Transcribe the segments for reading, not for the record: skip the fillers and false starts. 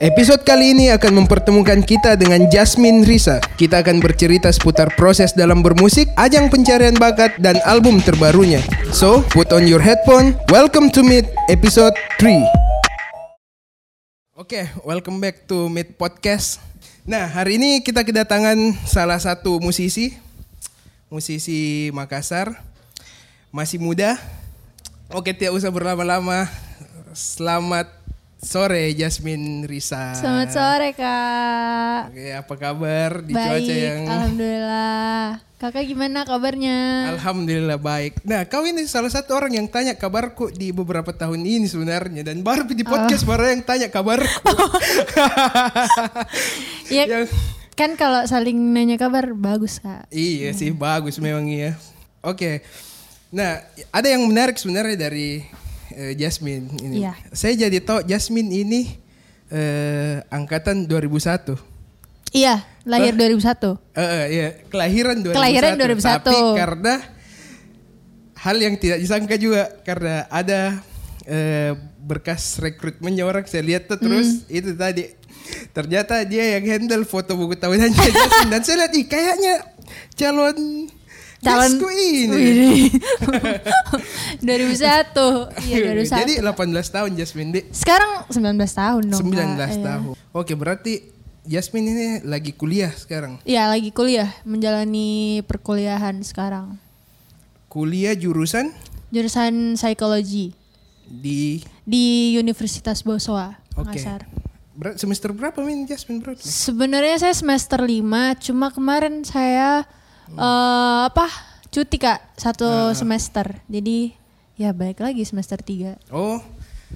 Episode kali ini akan mempertemukan kita dengan Jasmine Risa. Kita akan bercerita seputar proses dalam bermusik, ajang pencarian bakat, dan album terbarunya. So, put on your headphone. Welcome to Meet Episode 3. Oke, welcome back to Meet Podcast. Nah, hari ini kita kedatangan salah satu musisi Makassar, masih muda. Oke, tidak usah berlama-lama. Selamat sore, Jasmine Risa. Selamat sore, Kak. Oke, apa kabar di cuaca yang... Baik, alhamdulillah. Kakak gimana kabarnya? Alhamdulillah baik. Nah, kau ini salah satu orang yang tanya kabarku di beberapa tahun ini sebenarnya. Dan baru di podcast baru yang tanya kabarku. Ya, yang... kan kalau saling nanya kabar bagus, Kak. Iya sih, bagus memang ya. Oke. Nah, ada yang menarik sebenarnya dari Jasmine ini. Iya. Saya jadi tahu Jasmine ini angkatan 2001. Iya, lahir 2001. Iya, kelahiran 2001. Tapi karena hal yang tidak disangka juga, karena ada berkas rekrutmennya orang saya lihat tuh terus itu tadi. Ternyata dia yang handle foto buku tahunan Jasmine. Dan saya lihat kayaknya calon ini. 2001. Iya, 2001. Jadi 18 tahun Jasmine, Dek. Sekarang 19 tahun dong. 19 tahun. Iya. Oke, berarti Jasmine ini lagi kuliah sekarang? Iya, lagi kuliah, menjalani perkuliahan sekarang. Kuliah jurusan? Jurusan psikologi. Di Universitas Bosowa, Makassar. Semester berapa Jasmine? Sebenarnya saya semester 5, cuma kemarin saya cuti Kak, satu semester. Jadi ya balik lagi semester 3. Oh.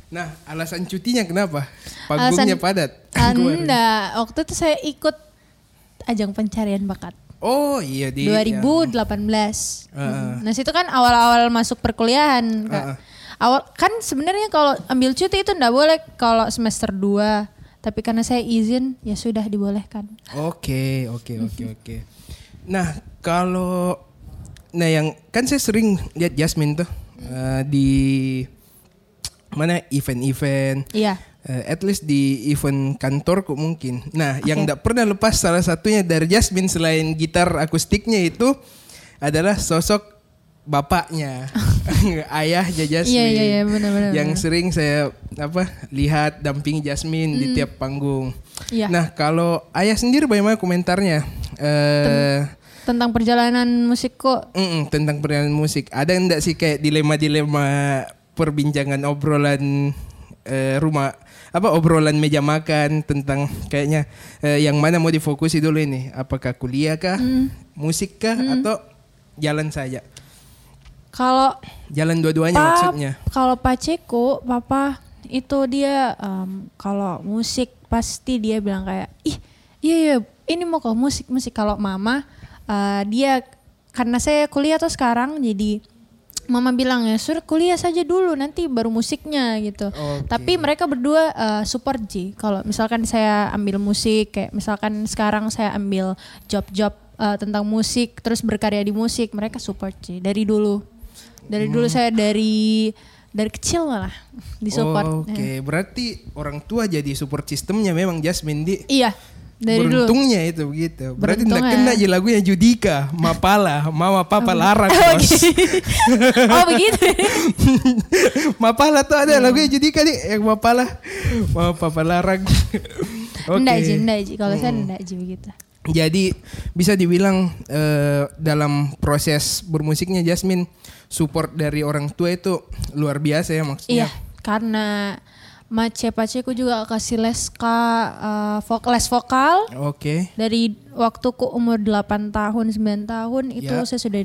Nah, alasan cutinya kenapa? Panggungnya padat. Anda, waktu itu saya ikut ajang pencarian bakat. Oh iya, di 2018. Nah, situ kan awal-awal masuk perkuliahan, Kak. Awal kan sebenarnya kalau ambil cuti itu enggak boleh kalau semester 2, tapi karena saya izin ya sudah dibolehkan. Oke. Nah, yang kan saya sering lihat Jasmine tuh di mana event-event, at least di event kantorku mungkin. Nah, yang gak pernah lepas salah satunya dari Jasmine selain gitar akustiknya itu adalah sosok bapaknya, ayahnya Jasmine. Iya, benar-benar. Yang sering saya lihat dampingi Jasmine di tiap panggung. Yeah. Nah, kalau ayah sendiri bagaimana komentarnya? Tentang perjalanan musikku? Tentang perjalanan musik. Ada enggak sih kayak dilema-dilema perbincangan obrolan rumah obrolan meja makan tentang kayaknya yang mana mau difokusi dulu ini, apakah kuliah kah, musik kah, atau jalan saja? Kalau jalan dua-duanya maksudnya. Kalau Paceku, papa itu dia kalau musik pasti dia bilang kayak iya ini mau ke musik. Kalau mama dia karena saya kuliah tuh sekarang, jadi mama bilang ya suruh kuliah saja dulu nanti baru musiknya gitu. Okay. Tapi mereka berdua support sih. Kalau misalkan saya ambil musik, kayak misalkan sekarang saya ambil job-job tentang musik, terus berkarya di musik, mereka support sih dari dulu. Dari dulu saya dari kecil malah disupport. Oke. Berarti orang tua jadi support sistemnya memang Jasmine di. Iya. Dari beruntungnya dulu. Itu gitu. Berarti tidak kena aja lagunya Judika, Mapala, Mama Papa Larang. Bos. Oh begitu. Mapala tuh ada lagunya Judika nih, yang Mapala, Mama Papa Larang. Oke. Enggak, kalau saya enggak gitu. Jadi bisa dibilang dalam proses bermusiknya Jasmine support dari orang tua itu luar biasa ya maksudnya. Iya, karena Mace-paceku juga kasih les les vokal. Oke. Dari waktu ku umur 8 tahun, 9 tahun itu saya sudah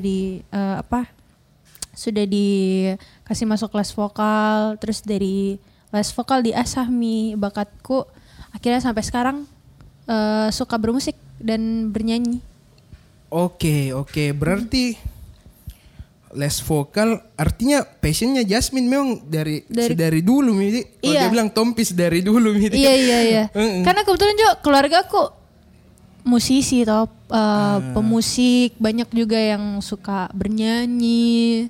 sudah dikasih masuk les vokal, terus dari les vokal diasah bakatku. Akhirnya sampai sekarang suka bermusik dan bernyanyi. Oke. Berarti les vokal artinya passionnya Jasmine memang dari dulu gitu. Kalau dia bilang tompis dari dulu gitu. Iya. Karena kebetulan juga keluarga aku musisi atau pemusik, banyak juga yang suka bernyanyi.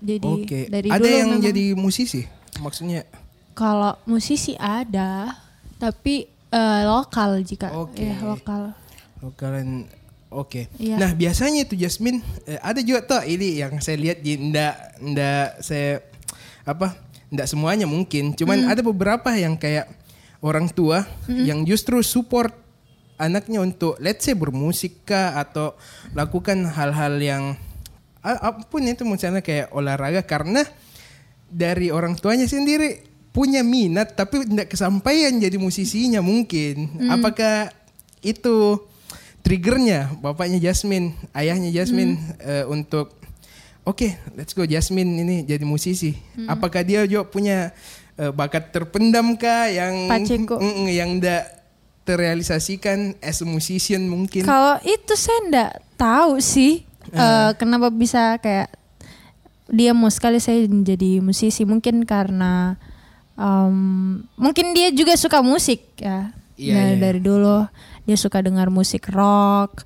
Jadi dari dulu ada yang memang jadi musisi maksudnya. Kalau musisi ada, tapi lokal jika ya lokal. Lokalan oke. Ya. Nah biasanya itu Jasmine ada juga tuh ini yang saya lihat di ndak semuanya mungkin, cuman ada beberapa yang kayak orang tua yang justru support anaknya untuk let's say bermusik kah atau lakukan hal-hal yang apapun itu misalnya kayak olahraga karena dari orang tuanya sendiri punya minat tapi tidak kesampaian jadi musisinya mungkin. Apakah itu triggernya bapaknya Jasmine, ayahnya Jasmine untuk oke, let's go Jasmine ini jadi musisi. Apakah dia juga punya bakat terpendam kah yang yang enggak terrealisasikan as a musician mungkin? Kalau itu saya enggak tahu sih kenapa bisa kayak dia mau sekali saya jadi musisi, mungkin karena mungkin dia juga suka musik ya. Iya. Dari dulu dia suka dengar musik rock.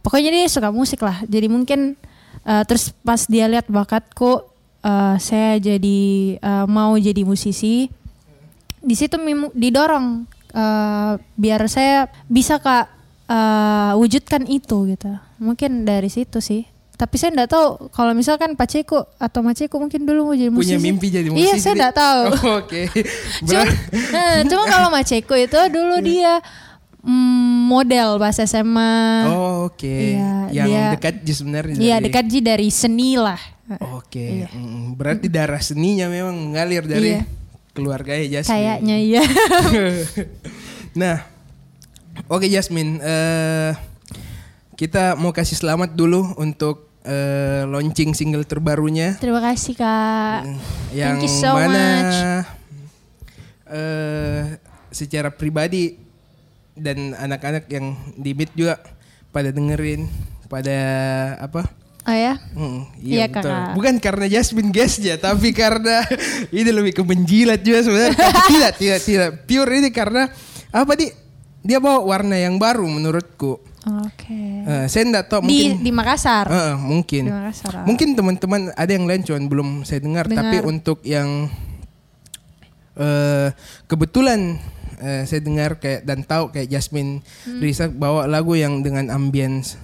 Pokoknya dia suka musik lah. Jadi mungkin terus pas dia lihat bakatku saya jadi mau jadi musisi. Di situ didorong biar saya bisa Kak wujudkan itu gitu. Mungkin dari situ sih. Tapi saya enggak tahu kalau misalkan paciku atau maciku mungkin dulu mau jadi musisi. Punya mimpi jadi musisi. Iya, saya enggak tahu. Oh, oke. Okay. Cuma kalau maciku itu dulu dia model pas SMA. Oh, oke. Okay. Ya, yang dia, dekat Ji sebenarnya. Iya, dekat Ji dari seni lah. Oke. Okay. Iya. Berarti darah seninya memang mengalir dari keluarganya Jasmine. Kayaknya iya. Nah. Oke, Jasmine, kita mau kasih selamat dulu untuk launching single terbarunya. Terima kasih, Kak. Yang thank you so much. Secara pribadi dan anak-anak yang di meet juga pada dengerin, pada apa? Oh ya? Iya betul. Kakak. Bukan karena Jasmine guest ya, tapi karena ini lebih ke menjilat juga sebenarnya. tidak. Pure ini karena apa dia bawa warna yang baru menurutku. Oke. Saya enggak tahu mungkin di Makassar. Mungkin. Di Makassar. Mungkin teman-teman ada yang lain cuman belum saya dengar. Tapi untuk yang kebetulan saya dengar kayak dan tahu kayak Jasmine Risa bawa lagu yang dengan ambience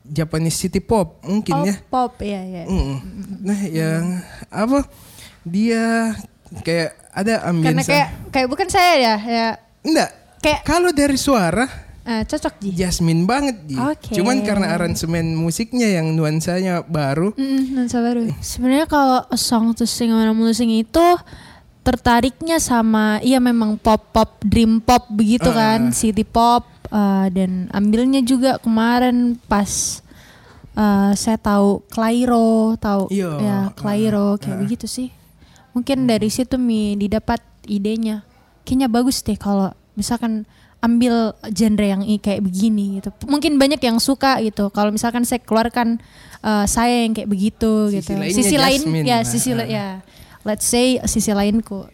Japanese city pop mungkin ya. Pop ya. Nah, yang apa dia kayak ada ambience. Karena kayak bukan saya ya. Enggak. Kalau dari suara cocok Ji. Jasmine banget Ji. Okay. Cuman karena aransemen musiknya yang nuansanya baru. Nuansa baru. Sebenarnya kalau song to sing sama musik itu tertariknya sama memang pop dream pop begitu kan, city pop dan ambilnya juga kemarin pas saya tahu Clairo, kayak begitu sih. Mungkin dari situ didapat idenya. Kayaknya bagus deh kalau misalkan ambil genre yang kayak begini gitu. Mungkin banyak yang suka gitu. Kalau misalkan saya keluarkan saya yang kayak begitu sisi gitu. Sisi lain Jasmine, let's say sisi lainku.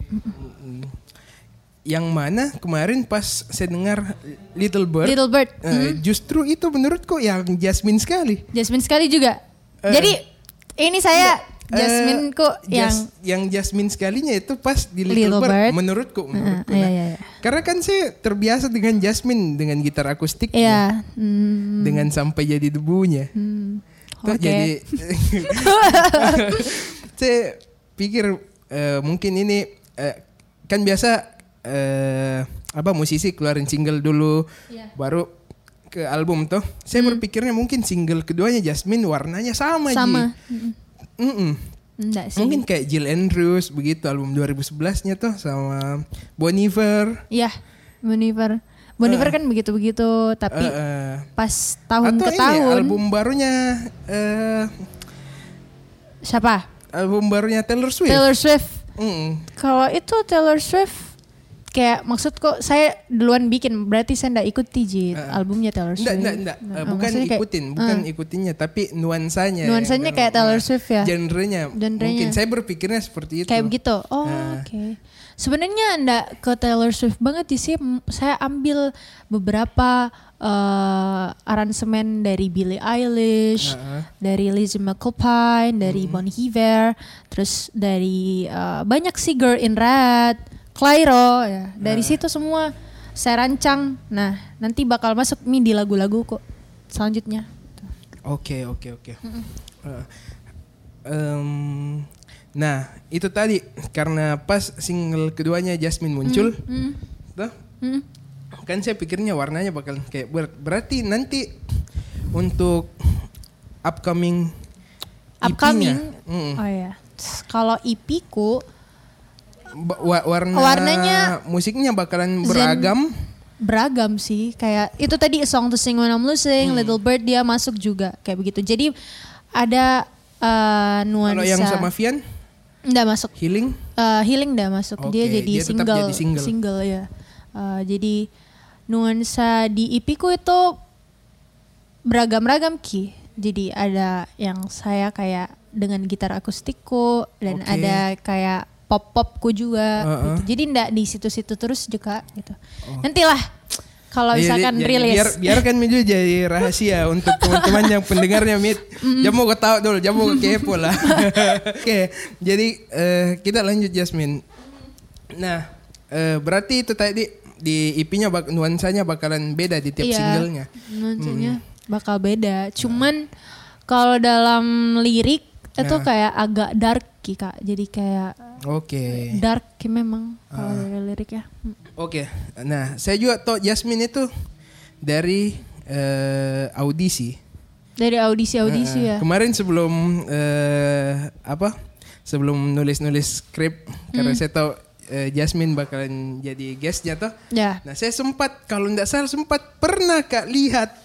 Yang mana kemarin pas saya dengar Little Bird. Justru itu menurutku yang Jasmine sekali juga. Jadi ini saya Jasmine yang Jasmine sekalinya itu pas di Little Bird. Menurutku. Iya. Karena kan saya terbiasa dengan Jasmine dengan gitar akustiknya. Dengan sampai jadi debunya. Jadi saya pikir mungkin ini kan biasa musisi keluarin single dulu baru ke album tuh. Saya berpikirnya mungkin single keduanya Jasmine warnanya sama. Mungkin kayak Jill Andrews begitu album 2011-nya tuh sama Bon Iver. Iya, Bon Iver kan begitu-begitu tapi pas tahun atau ke tahun. Atau ini album barunya siapa? Album barunya Taylor Swift. Kalau itu Taylor Swift kayak maksudku saya duluan bikin berarti saya gak ikut TJ albumnya Taylor Swift. Enggak. Bukan ikutinnya tapi nuansanya. Nuansanya kayak Taylor Swift ya. Genrenya. Mungkin saya berpikirnya seperti itu. Kayak begitu. Oke. Sebenarnya enggak ke Taylor Swift banget sih. Saya ambil beberapa aransemen dari Billie Eilish, dari Lizzy McAlpine, dari Bon Iver, terus dari banyak sih Girl in Red, Clairo ya. Dari situ semua saya rancang. Nah, nanti bakal masuk midi lagu-lagu kok selanjutnya. Oke. Nah, itu tadi karena pas single keduanya Jasmine muncul. Kan saya pikirnya warnanya bakal kayak berarti nanti untuk upcoming IP-nya. Oh iya. Kalau EP-ku warnanya musiknya bakalan beragam sih, kayak itu tadi A Song to Sing When I'm Losing, Little Bird dia masuk juga kayak begitu. Jadi ada nuansa. Kalau yang sama Vian enggak masuk. Healing enggak masuk. Okay, dia single ya. Jadi nuansa di EP ku itu beragam-ragam ki. Jadi ada yang saya kayak dengan gitar akustikku dan ada kayak pop-popku juga gitu. Jadi enggak di situ-situ terus juga gitu. Nantilah kalau misalkan rilis. Biarkan Miju jadi rahasia untuk teman-teman yang pendengarnya Mit. Jamu gue tahu dulu, jamu gue kepo lah. Oke, jadi kita lanjut Jasmine. Nah, berarti itu tadi di EP-nya nuansanya bakalan beda di tiap singlenya. Nuansanya bakal beda. Cuman kalau dalam lirik itu kayak agak dark Kak. Jadi kayak dark memang kalau dari lirik ya. Oke. Nah, saya juga tau Jasmine itu dari audisi. Dari audisi ya. Kemarin sebelum sebelum nulis skrip karena saya tahu Jasmine bakalan jadi guestnya toh. Ya. Nah, saya kalau enggak salah pernah Kak lihat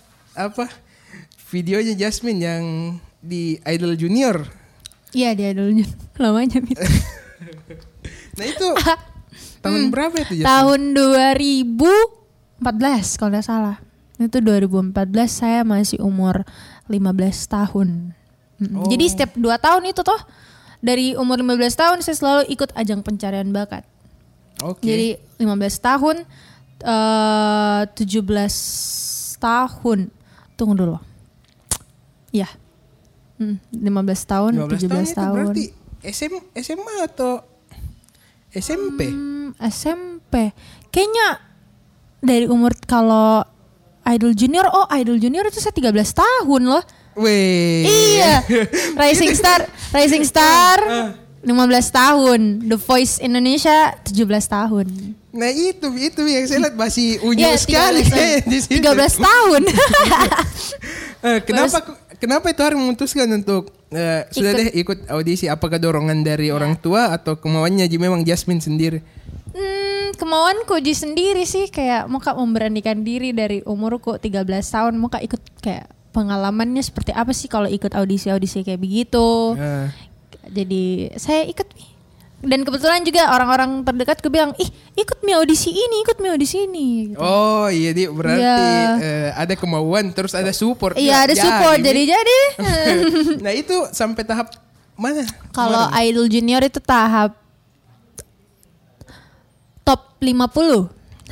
videonya Jasmine yang di Idol Junior. Iya dia dulunya, lamanya Mit. Nah itu tahun berapa itu Jasmine? Tahun 2014 kalau gak salah. Itu 2014 saya masih umur 15 tahun. Jadi setiap 2 tahun itu toh dari umur 15 tahun saya selalu ikut ajang pencarian bakat. Jadi 15 tahun, 17 tahun, tunggu dulu. Iya. 15 tahun, 17 tahun. Berarti SMA atau SMP? SMP. Kayaknya dari umur kalau Idol Junior itu saya 13 tahun loh. Wih. Iya. Rising Star 15 tahun. The Voice Indonesia 17 tahun. Nah itu yang saya lihat masih unyu sekali kayak di situ. 13 tahun. Kenapa itu harus memutuskan untuk ikut audisi? Apakah dorongan dari orang tua atau kemauannya memang Jasmine sendiri? Kemauan Koji sendiri sih, kayak mau Kak memberanikan diri dari umurku 13 tahun, mau Kak ikut kayak pengalamannya seperti apa sih kalau ikut audisi kayak begitu. Jadi saya ikut nih. Dan kebetulan juga orang-orang terdekatku bilang, ikut audisi ini. Gitu. Oh iya, berarti ada kemauan, terus ada support. Iya ada support, jadi. Nah itu sampai tahap mana? Kalau Idol Junior itu tahap top 50,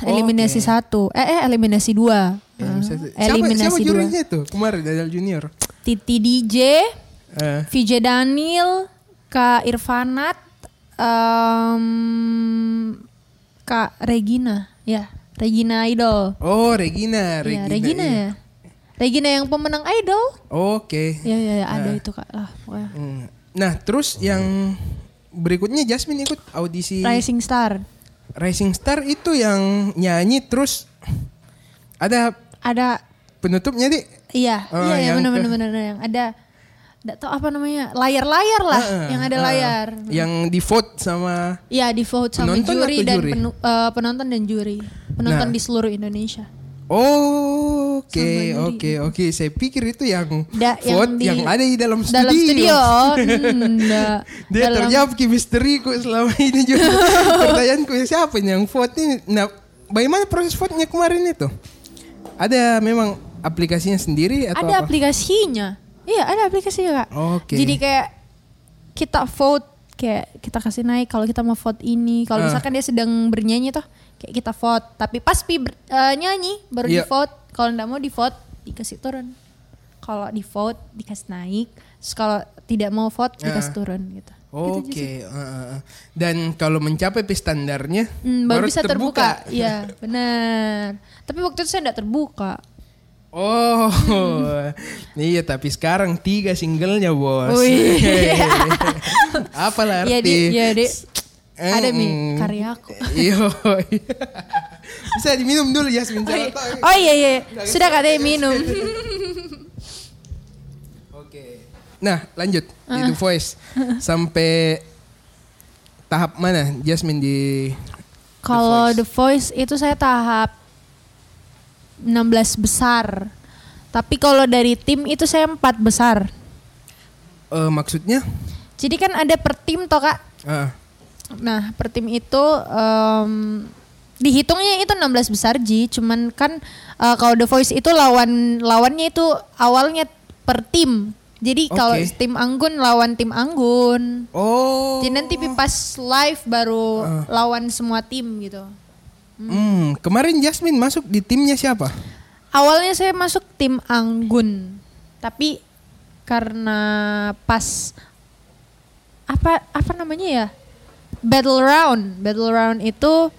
eliminasi 1, eliminasi 2. Eliminasi 2. Siapa jurunya itu kemarin Idol Junior? Titi DJ, Vijay Daniel, Kak Irfanat, Kak Regina, ya Regina Idol. Oh Regina ya. Regina yang pemenang Idol. Oke. Ya ada itu Kak lah. Nah terus yang berikutnya Jasmine ikut audisi Rising Star. Rising Star itu yang nyanyi terus ada penutupnya Di. Iya. Iya benar-benar yang ada. Nggak tahu apa namanya, layar-layar lah, yang ada layar. Yang di vote sama juri dan penonton dan juri. Penonton di seluruh Indonesia. Oke. Saya pikir itu yang vote yang ada di dalam studio. Dia terjawab ke misteriku selama ini juga. Pertanyaanku siapa yang vote ini? Nah, bagaimana proses vote-nya kemarin itu? Ada memang aplikasinya sendiri atau ada apa? Aplikasinya. Iya ada aplikasi juga Kak. Jadi kayak kita vote, kayak kita kasih naik kalau kita mau vote ini. Kalau misalkan dia sedang bernyanyi toh, kayak kita vote. Tapi pas nyanyi baru di vote. Kalau nggak mau di vote dikasih turun. Kalau di vote dikasih naik. Terus kalau tidak mau vote dikasih turun gitu. Oke. Dan kalau mencapai standarnya baru bisa terbuka. Iya, benar. Tapi waktu itu saya enggak terbuka. Oh, iya tapi sekarang 3 singlenya bos. Apalah arti? Ada mi karyaku. Bisa diminum dulu Jasmine. Oh iya, sudah katanya minum. Oke. Nah lanjut di The Voice sampai tahap mana Jasmine di The Voice? Kalau The Voice itu saya tahap 16 besar. Tapi kalau dari tim itu saya 4 besar. Maksudnya? Jadi kan ada per tim toh Kak. Nah per tim itu dihitungnya itu 16 besar Ji. Cuman kan kalau The Voice itu lawannya itu awalnya per tim. Jadi kalau tim Anggun lawan tim Anggun. Oh. Jadi nanti pas live baru lawan semua tim gitu. Kemarin Jasmine masuk di timnya siapa? Awalnya saya masuk tim Anggun. Tapi karena pas apa namanya ya? Battle round itu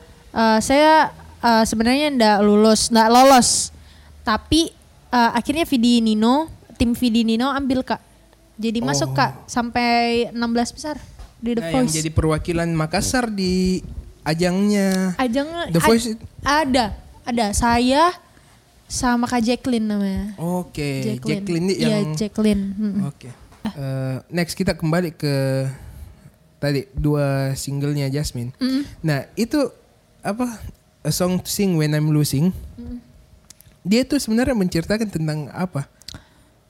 saya sebenarnya enggak lolos. Tapi akhirnya tim Vidi Nino ambil Kak. Jadi masuk Kak sampai 16 besar di The Voice. Yang jadi perwakilan Makassar di Ajangnya The Voice ada saya sama Kak Jacqueline namanya. Oke, Jacqueline ini yang ya, Jacqueline. Oke. Next kita kembali ke tadi 2 singlenya Jasmine. Nah, itu A Song to Sing When I'm Losing. Dia itu sebenarnya menceritakan tentang apa?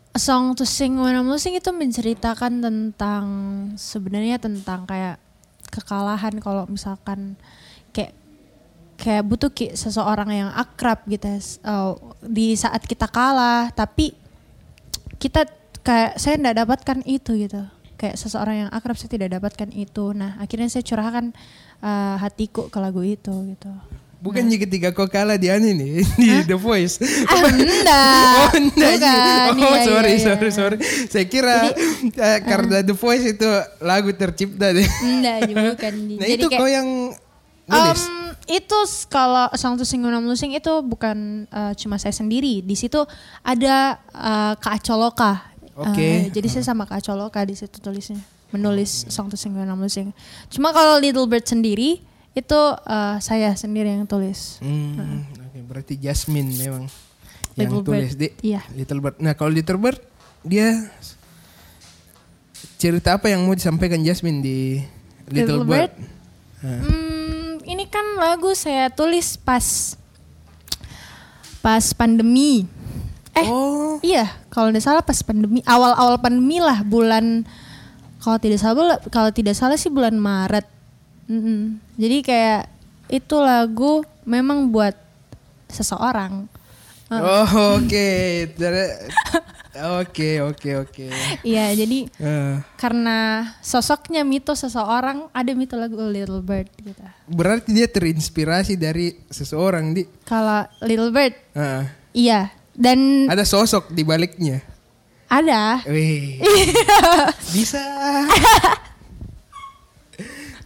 A Song to Sing When I'm Losing itu menceritakan tentang kayak kekalahan kalau misalkan kayak butuh seseorang yang akrab gitu di saat kita kalah tapi kita kayak saya tidak dapatkan itu gitu kayak seseorang yang akrab saya tidak dapatkan itu. Nah akhirnya saya curahkan hatiku ke lagu itu gitu. Bukannya ketika kau kalah di Ani nih di The Voice. Enggak. Sorry. Saya kira karena The Voice itu lagu tercipta deh. Enggak, bukan. Nah jadi itu kayak, kau yang nulis? Itu kalau Song to Sing When I'm Losing itu bukan cuma saya sendiri. Di situ ada Kak Coloka. Oke. Jadi saya sama Kak Coloka di situ tulisnya. Menulis Song to Sing When I'm Losing. Cuma kalau Little Bird sendiri itu saya sendiri yang tulis. Oke, berarti Jasmine memang yang tulis di Little Bird. Nah, kalau Little Bird dia cerita apa yang mau disampaikan Jasmine di Little Bird? Ini kan lagu saya tulis pas pandemi. Iya, kalau enggak salah pas pandemi, awal-awal pandemi lah bulan kalau tidak salah sih bulan Maret. Jadi kayak itu lagu memang buat seseorang. Oke. Iya, jadi karena sosoknya mito seseorang, ada mito lagu Little Bird gitu. Berarti dia terinspirasi dari seseorang di. Kalau Little Bird. Iya, dan ada sosok di baliknya. Ada. Wih. Bisa.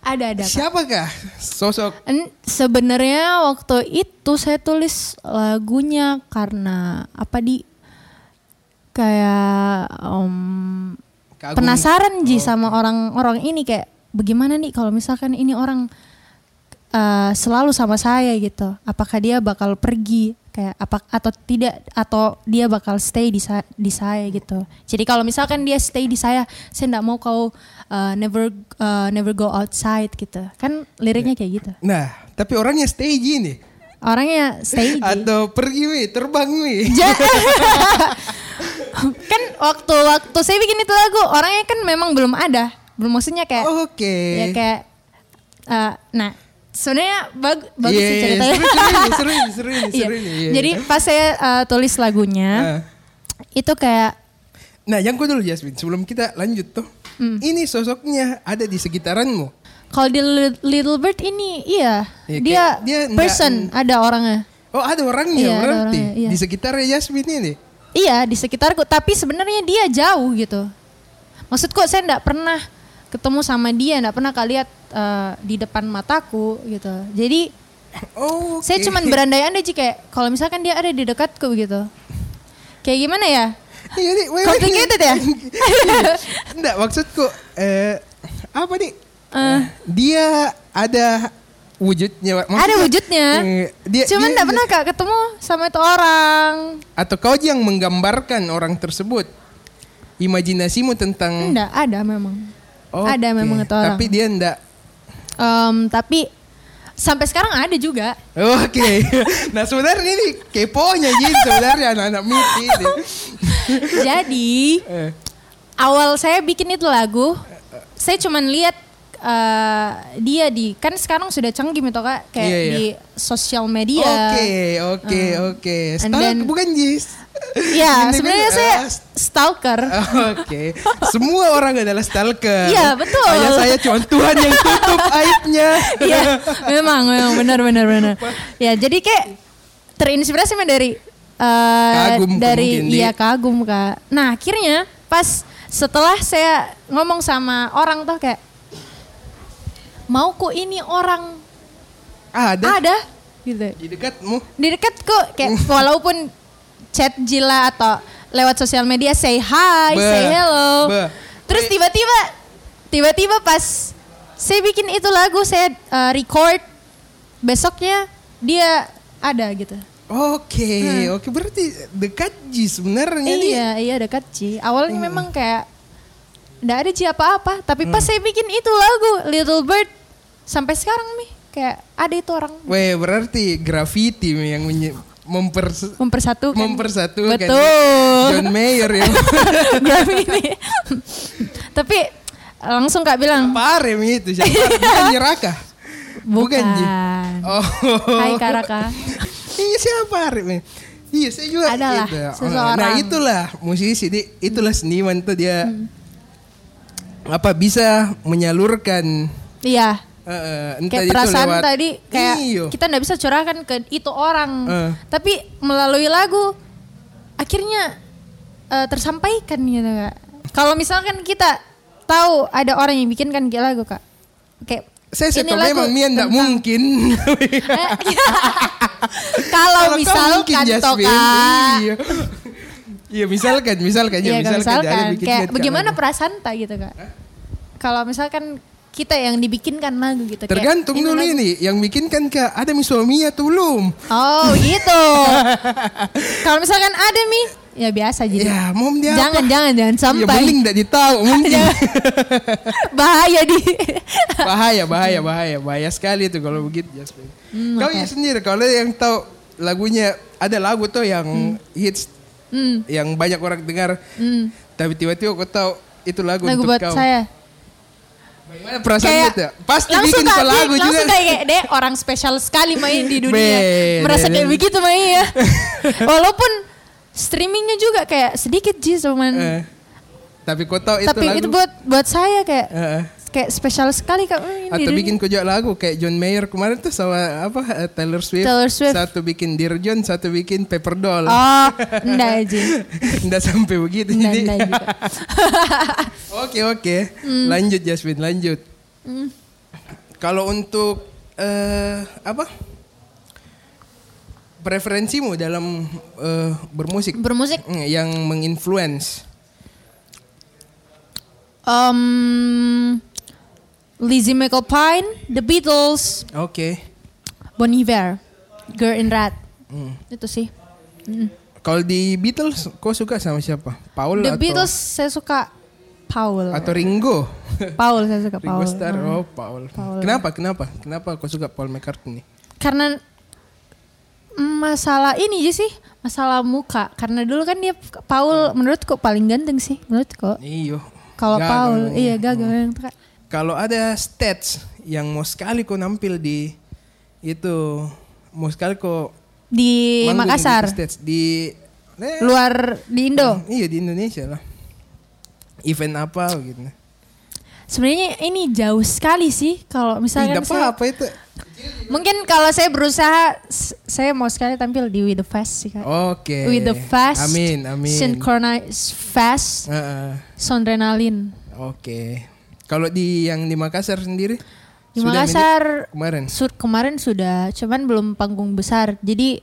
Ada Kak. Siapakah sosok? Sebenarnya waktu itu saya tulis lagunya karena penasaran sama orang-orang ini kayak bagaimana nih kalau misalkan ini orang selalu sama saya gitu. Apakah dia bakal pergi kayak atau tidak atau dia bakal stay di saya gitu. Jadi kalau misalkan dia stay di saya enggak mau kau never go outside gitu. Kan liriknya kayak gitu. Nah, tapi orangnya stay gini. Orangnya stay di. Atau pergi terbang Kan waktu saya bikin itu lagu orangnya kan memang belum ada. Belum maksudnya kayak ya kayak sebenarnya bagus sih ceritanya. Seru ini. Yeah. Jadi pas saya tulis lagunya itu kayak. Nah yang dulu Jasmine sebelum kita lanjut tuh. Ini sosoknya ada di sekitaranmu. Kalau di Little Bird ini iya dia person ada orangnya. Oh ada orangnya iya, berarti ada orangnya. Di sekitarnya Jasmine ini. Iya di sekitarku tapi sebenarnya dia jauh gitu. Maksudku saya nggak pernah ketemu sama dia, gak pernah lihat di depan mataku gitu. Jadi oh, okay. Saya cuman berandai-andai sih kayak kalau misalkan dia ada di dekatku gitu. Kayak gimana ya? Complicated ya? Enggak, maksudku apa nih? Dia ada wujudnya. Maksudnya, ada wujudnya. Dia, cuman enggak pernah Kak ketemu sama itu orang. Atau kau yang menggambarkan orang tersebut? Imajinasimu tentang enggak ada memang. Okay. Ada memang itu orang. Tapi dia enggak. Tapi sampai sekarang ada juga. Oke. Okay. Nah sebenarnya ini keponya gitu sebenarnya anak-anak miti. Jadi awal saya bikin itu lagu, saya cuman lihat dia di kan sekarang sudah canggih gitu Kak, kayak yeah. di sosial media. Oke. Stalker bukan jis. Ya sebenarnya saya stalker. Oke. Semua orang adalah stalker. Iya betul. Hanya saya cuma Tuhan yang tutup aibnya. Iya memang benar. Ya jadi kayak terinspirasi dari kagum Kak. Nah akhirnya pas setelah saya ngomong sama orang tuh kayak mau ku ini orang ada gitu di dekatmu. Di dekatku kayak walaupun chat jila atau lewat sosial media say hi, say hello. Terus tiba-tiba pas saya bikin itu lagu, saya record besoknya dia ada gitu. Oke, berarti dekat ji sebenarnya. Iya dekat ji. Awalnya memang kayak nggak ada ji apa-apa, tapi pas saya bikin itu lagu Little Bird sampai sekarang nih kayak ada itu orang. Weh berarti graffiti yang mempersatukan. Betul. John Mayer ya. Graffiti. Tapi langsung Kak bilang. Parem itu siapa? Bukan Nyeraka. Bukan ji. Oh. Hai Karaka. Iya siapa Arif? Iya saya juga. Adalah gitu. Seseorang. Nah itulah musisi, itulah seniman tuh dia apa bisa menyalurkan. Iya. Kayak perasaan lewat, tadi kayak kita nggak bisa curahkan ke itu orang, tapi melalui lagu akhirnya tersampaikan gitu Kak. Kalau misalkan kita tahu ada orang yang bikin kan kayak lagu Kak, kayak saya suka memang Mian enggak mungkin. Kalau misalkan Toka. Iya misalkan. Kayak bagaimana perasaan tak gitu Kak. Kalau misalkan kita yang dibikinkan lagu gitu. Tergantung dulu ini yang bikinkan Kak. Ada mi suaminya tulum. Oh gitu. Kalau misalkan ada mi ya biasa aja. Ya, mom dia. Jangan sampai. Ya paling enggak ditahu mungkin. Bahaya sekali itu kalau begitu Jasmine. Kau sendiri kalau yang tahu lagunya ada lagu tuh yang hits yang banyak orang dengar. Tapi tiba-tiba kau tahu itu lagu untuk buat kau. Saya. Bagaimana perasaannya tuh? Pasti bikin ke lagu juga. Langsung kayak deh orang spesial sekali main di dunia. Merasa kayak begitu main ya. Walaupun streamingnya juga kayak sedikit sih cuman. Tapi kau tahu itu lagu. Tapi itu buat saya kayak kayak spesial sekali Kak. Atau bikin kujak lagu kayak John Mayer kemarin tuh sama apa Taylor Swift. Satu bikin Dear John, satu bikin Paper Doll. Oh, enggak aja. Enggak sampai begitu jadi. Oke. Lanjut Jasmine, lanjut. Kalau untuk apa? Preferensimu dalam bermusik yang menginfluence? Lizzy McAlpine, The Beatles. Oke. Bon Iver, Girl in Red. Itu sih. Kalau di Beatles, kau suka sama siapa? Paul atau? The Beatles saya suka Paul. Atau Ringo? Paul saya suka Paul. Ringo Starr, Paul. Kenapa kau suka Paul McCartney? Karena masalah ini aja sih, masalah muka. Karena dulu kan dia Paul menurutku paling ganteng sih, menurutku. Iya. Kalau Paul, iya gagal. Kalau ada stage yang mau sekali kau nampil di itu, mau sekali kau di Makassar, di luar di Indo. Iya di Indonesia lah. Event apa gitu. Sebenarnya ini jauh sekali sih kalau misalnya. Tidak apa-apa itu. Mungkin kalau saya berusaha, saya mau sekali tampil di With The Fest sih Kak. Oke. With The Fest. Amin. Synchronize Fest. Sondrenaline. Oke. Kalau di yang di Makassar sendiri? Di Makassar kemarin. Kemarin sudah, cuman belum panggung besar. Jadi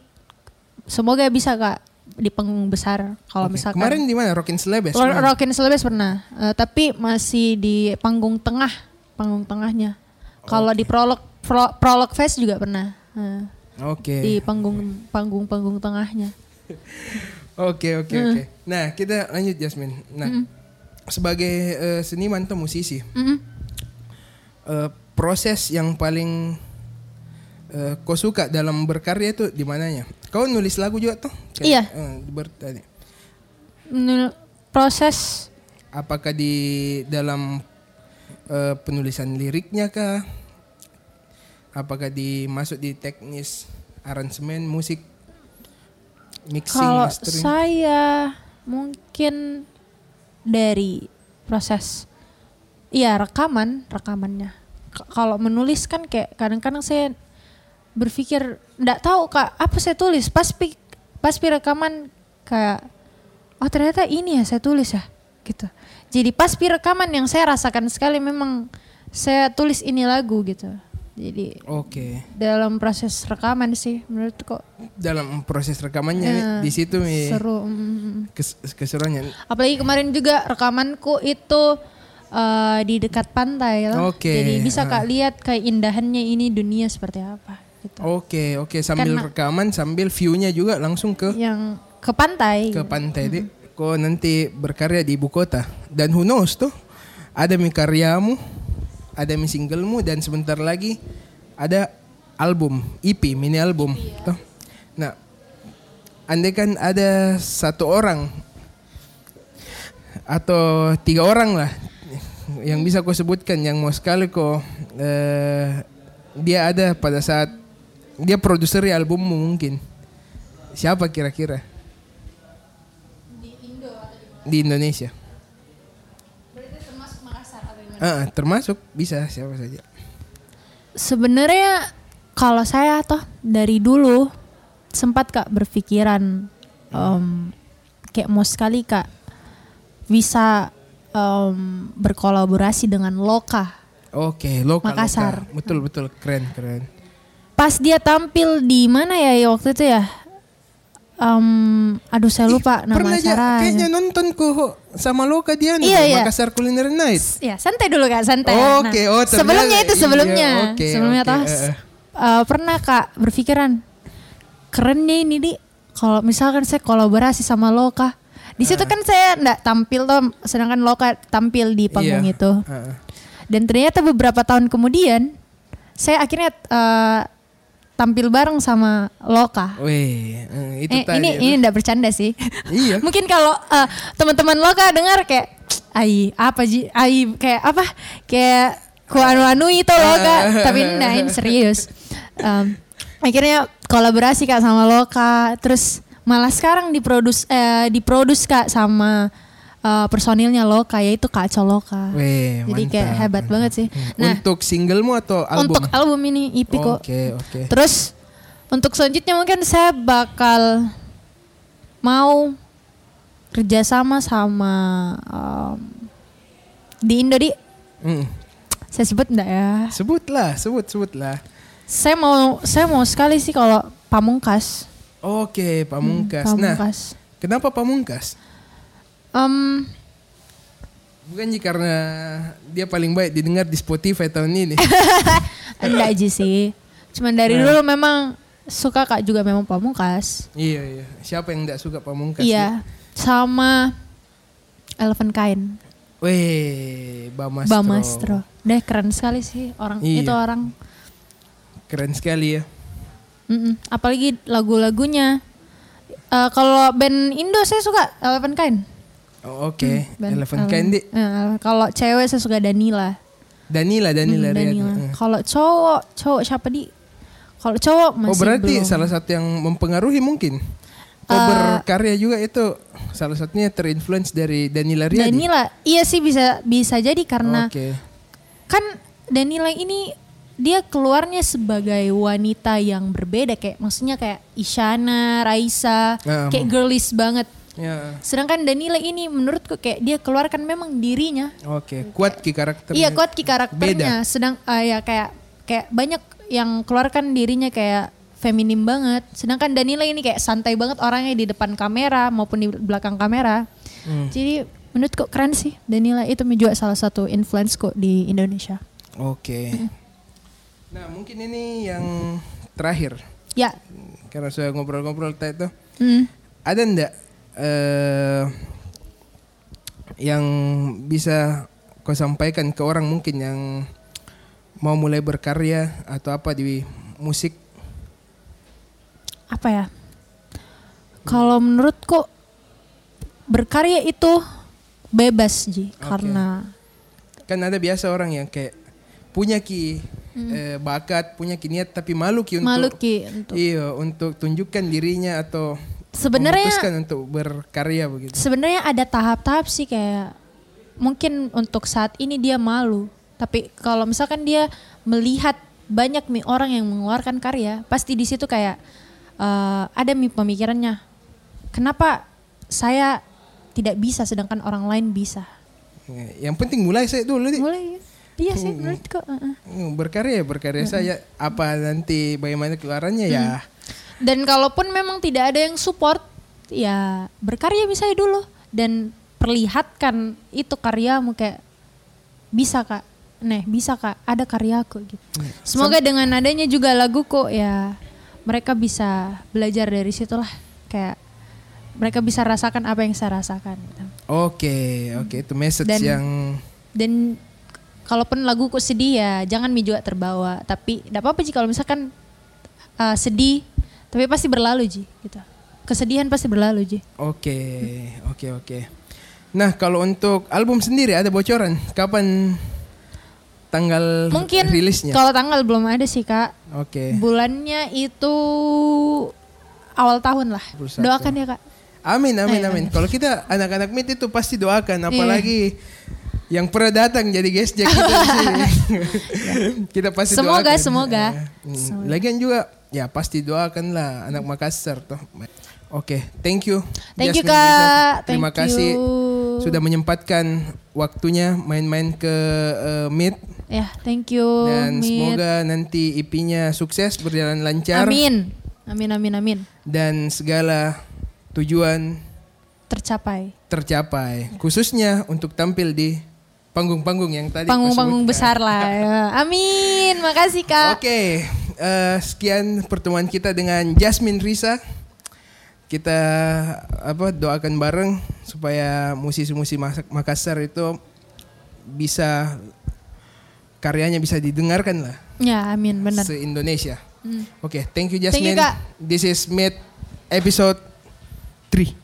semoga bisa Kak di panggung besar. Kalau misalkan kemarin di mana? Rockin' Celebes. Rockin' Celebes pernah, tapi masih di panggung tengah, panggung tengahnya. Kalau di Prolog Fest juga pernah. Di panggung tengahnya. Oke. Nah, kita lanjut Jasmine. Nah, sebagai seniman atau musisi, proses yang paling kau suka dalam berkarya itu di mananya? Kau nulis lagu juga tuh? Iya. Proses? Apakah di dalam penulisan liriknya kah? Apakah dimasuk di teknis aransemen musik? Mixing, kalau mastering. Saya mungkin dari proses, ya rekamannya. Kalau menulis kan kayak kadang-kadang saya berpikir nggak tahu Kak apa saya tulis. Pas pi rekaman kayak oh ternyata ini ya saya tulis ya gitu. Jadi pas pi rekaman yang saya rasakan sekali memang saya tulis ini lagu gitu. Jadi dalam proses rekaman sih menurut kok. Dalam proses rekamannya di situ seru keseruannya. Apalagi kemarin juga rekamanku itu di dekat pantai lah. Jadi bisa Kak lihat kayak indahannya ini dunia seperti apa gitu. Oke. Sambil karena rekaman sambil view-nya juga langsung ke yang ke pantai. Ke pantai deh. Kok nanti berkarya di ibu kota dan who knows tuh ada karyamu. Ada singlemu dan sebentar lagi ada album, EP, mini album. Iya. Nah, andai kan ada satu orang atau tiga orang lah yang bisa kau sebutkan yang mau sekali kau dia ada pada saat dia produseri albummu mungkin. Siapa kira-kira? Di Indo atau di Indonesia? Termasuk bisa siapa saja. Sebenarnya kalau saya toh dari dulu sempat Kak berpikiran kayak mau sekali Kak bisa berkolaborasi dengan Loka. Loka Makassar. Loka. Betul keren. Pas dia tampil di mana ya waktu itu ya? Saya lupa nama acaranya. Kayaknya nonton ku sama Loka Diana Makassar Culinary Night. Iya, santai dulu Kak, santai. Sebelumnya. Pernah Kak berpikiran keren deh ini Di kalau misalkan saya kolaborasi sama Loka. Di situ kan saya enggak tampil toh, sedangkan Loka tampil di panggung itu. Dan ternyata beberapa tahun kemudian saya akhirnya tampil bareng sama Loka. Wih, itu tadi. Ini enggak bercanda sih. Iya. Mungkin kalau teman-teman Loka dengar kayak kayak ku anu-anui itu Loka, tapi nah ini serius. Akhirnya kolaborasi Kak sama Loka, terus malah sekarang diproduce Kak sama personilnya Loka yaitu Kak Coloka. Wih, jadi mantap, kayak hebat banget sih. Nah, untuk singlemu atau album? Untuk album ini EP kok. Oke. Terus untuk selanjutnya mungkin saya bakal mau kerjasama sama di Indo Di. Saya sebut enggak ya? Sebutlah. Saya mau sekali sih kalau Pamungkas. Pamungkas. Nah, kenapa Pamungkas? Bukan sih karena dia paling baik didengar di Spotify tahun ini. Enggak aja sih. Cuman dari dulu memang suka Kak juga memang Pamungkas. Iya. Siapa yang enggak suka Pamungkas? Iya. Ya? Sama Elevenkind. Weh, Bamastro. Deh keren sekali sih orang itu orang. Keren sekali ya. Apalagi lagu-lagunya. Kalau band Indo saya suka Elevenkind. Elevenkind Di. Kalau cewek saya suka Danilla. Danilla Riyadi. Kalau cowok siapa Di? Kalau cowok masih belum. Berarti salah satu yang mempengaruhi mungkin. Berkarya juga itu salah satunya terinfluence dari Danilla Riyadi. Danilla, iya sih bisa jadi karena kan Danilla ini dia keluarnya sebagai wanita yang berbeda kayak maksudnya kayak Isyana, Raisa, kayak girlish banget. Yeah. Sedangkan Danilla ini menurutku kayak dia keluarkan memang dirinya. Oke, okay. Kuat ki karakternya. Iya, kuat ki karakternya. Beda. Sedang ya kayak banyak yang keluarkan dirinya kayak feminim banget. Sedangkan Danilla ini kayak santai banget orangnya di depan kamera maupun di belakang kamera. Jadi menurutku keren sih Danilla itu juga salah satu influence kok di Indonesia. Oke. Okay. Nah mungkin ini yang terakhir. Ya. Karena sudah ngobrol-ngobrol tadi tuh. Ada enggak yang bisa kau sampaikan ke orang mungkin yang mau mulai berkarya atau apa di musik? Apa ya? Kalau menurutku berkarya itu bebas Ji, okay. Karena kan ada biasa orang yang kayak punya ki bakat, punya ki niat tapi malu ki untuk iya untuk tunjukkan dirinya atau sebenarnya memutuskan untuk berkarya begitu. Sebenarnya ada tahap-tahap sih kayak mungkin untuk saat ini dia malu, tapi kalau misalkan dia melihat banyak orang yang mengeluarkan karya, pasti di situ kayak ada pemikirannya, kenapa saya tidak bisa sedangkan orang lain bisa. Yang penting mulai saya dulu nih. Mulai, iya sih menurutku. Berkarya saya apa nanti bagaimana keluarannya ya. Dan kalaupun memang tidak ada yang support, ya berkarya misalnya dulu dan perlihatkan itu karyamu kayak bisa kak, bisa kak, ada karyaku gitu. Semoga dengan adanya juga laguku ya. Mereka bisa belajar dari situ lah, kayak mereka bisa rasakan apa yang saya rasakan. Oke, itu message dan kalaupun laguku sedih ya jangan juga terbawa, tapi gak apa-apa Ji kalau misalkan sedih, tapi pasti berlalu Ji, gitu. Kesedihan pasti berlalu Ji. Oke. Nah kalau untuk album sendiri ada bocoran, kapan tanggal mungkin rilisnya? Mungkin kalau tanggal belum ada sih kak. Oke. Bulannya itu awal tahun lah. 21. Doakan ya kak. Amin. Kalau kita anak-anak MIT itu pasti doakan. Apalagi yang pernah datang jadi guest jack kita sih. Kita pasti doakan. Semoga. Lagian juga ya pasti doakan lah anak Makassar tuh. Oke, thank you Jasmine kak. Risa. Terima kasih sudah menyempatkan waktunya main-main ke Meet. Ya, thank you. Dan Meet. Semoga nanti EP-nya sukses, berjalan lancar. Amin. Dan segala tujuan tercapai. Khususnya untuk tampil di panggung-panggung yang tadi. Panggung-panggung besar lah. Ya. Amin. Makasih kak. Oke, sekian pertemuan kita dengan Jasmine Risa. Kita doakan bareng supaya musisi-musisi Makassar itu bisa karyanya bisa didengarkan lah. Ya, amin, benar. Se-Indonesia. Oke, thank you Jasmine. Thank you, Kak. This is Meet episode 3.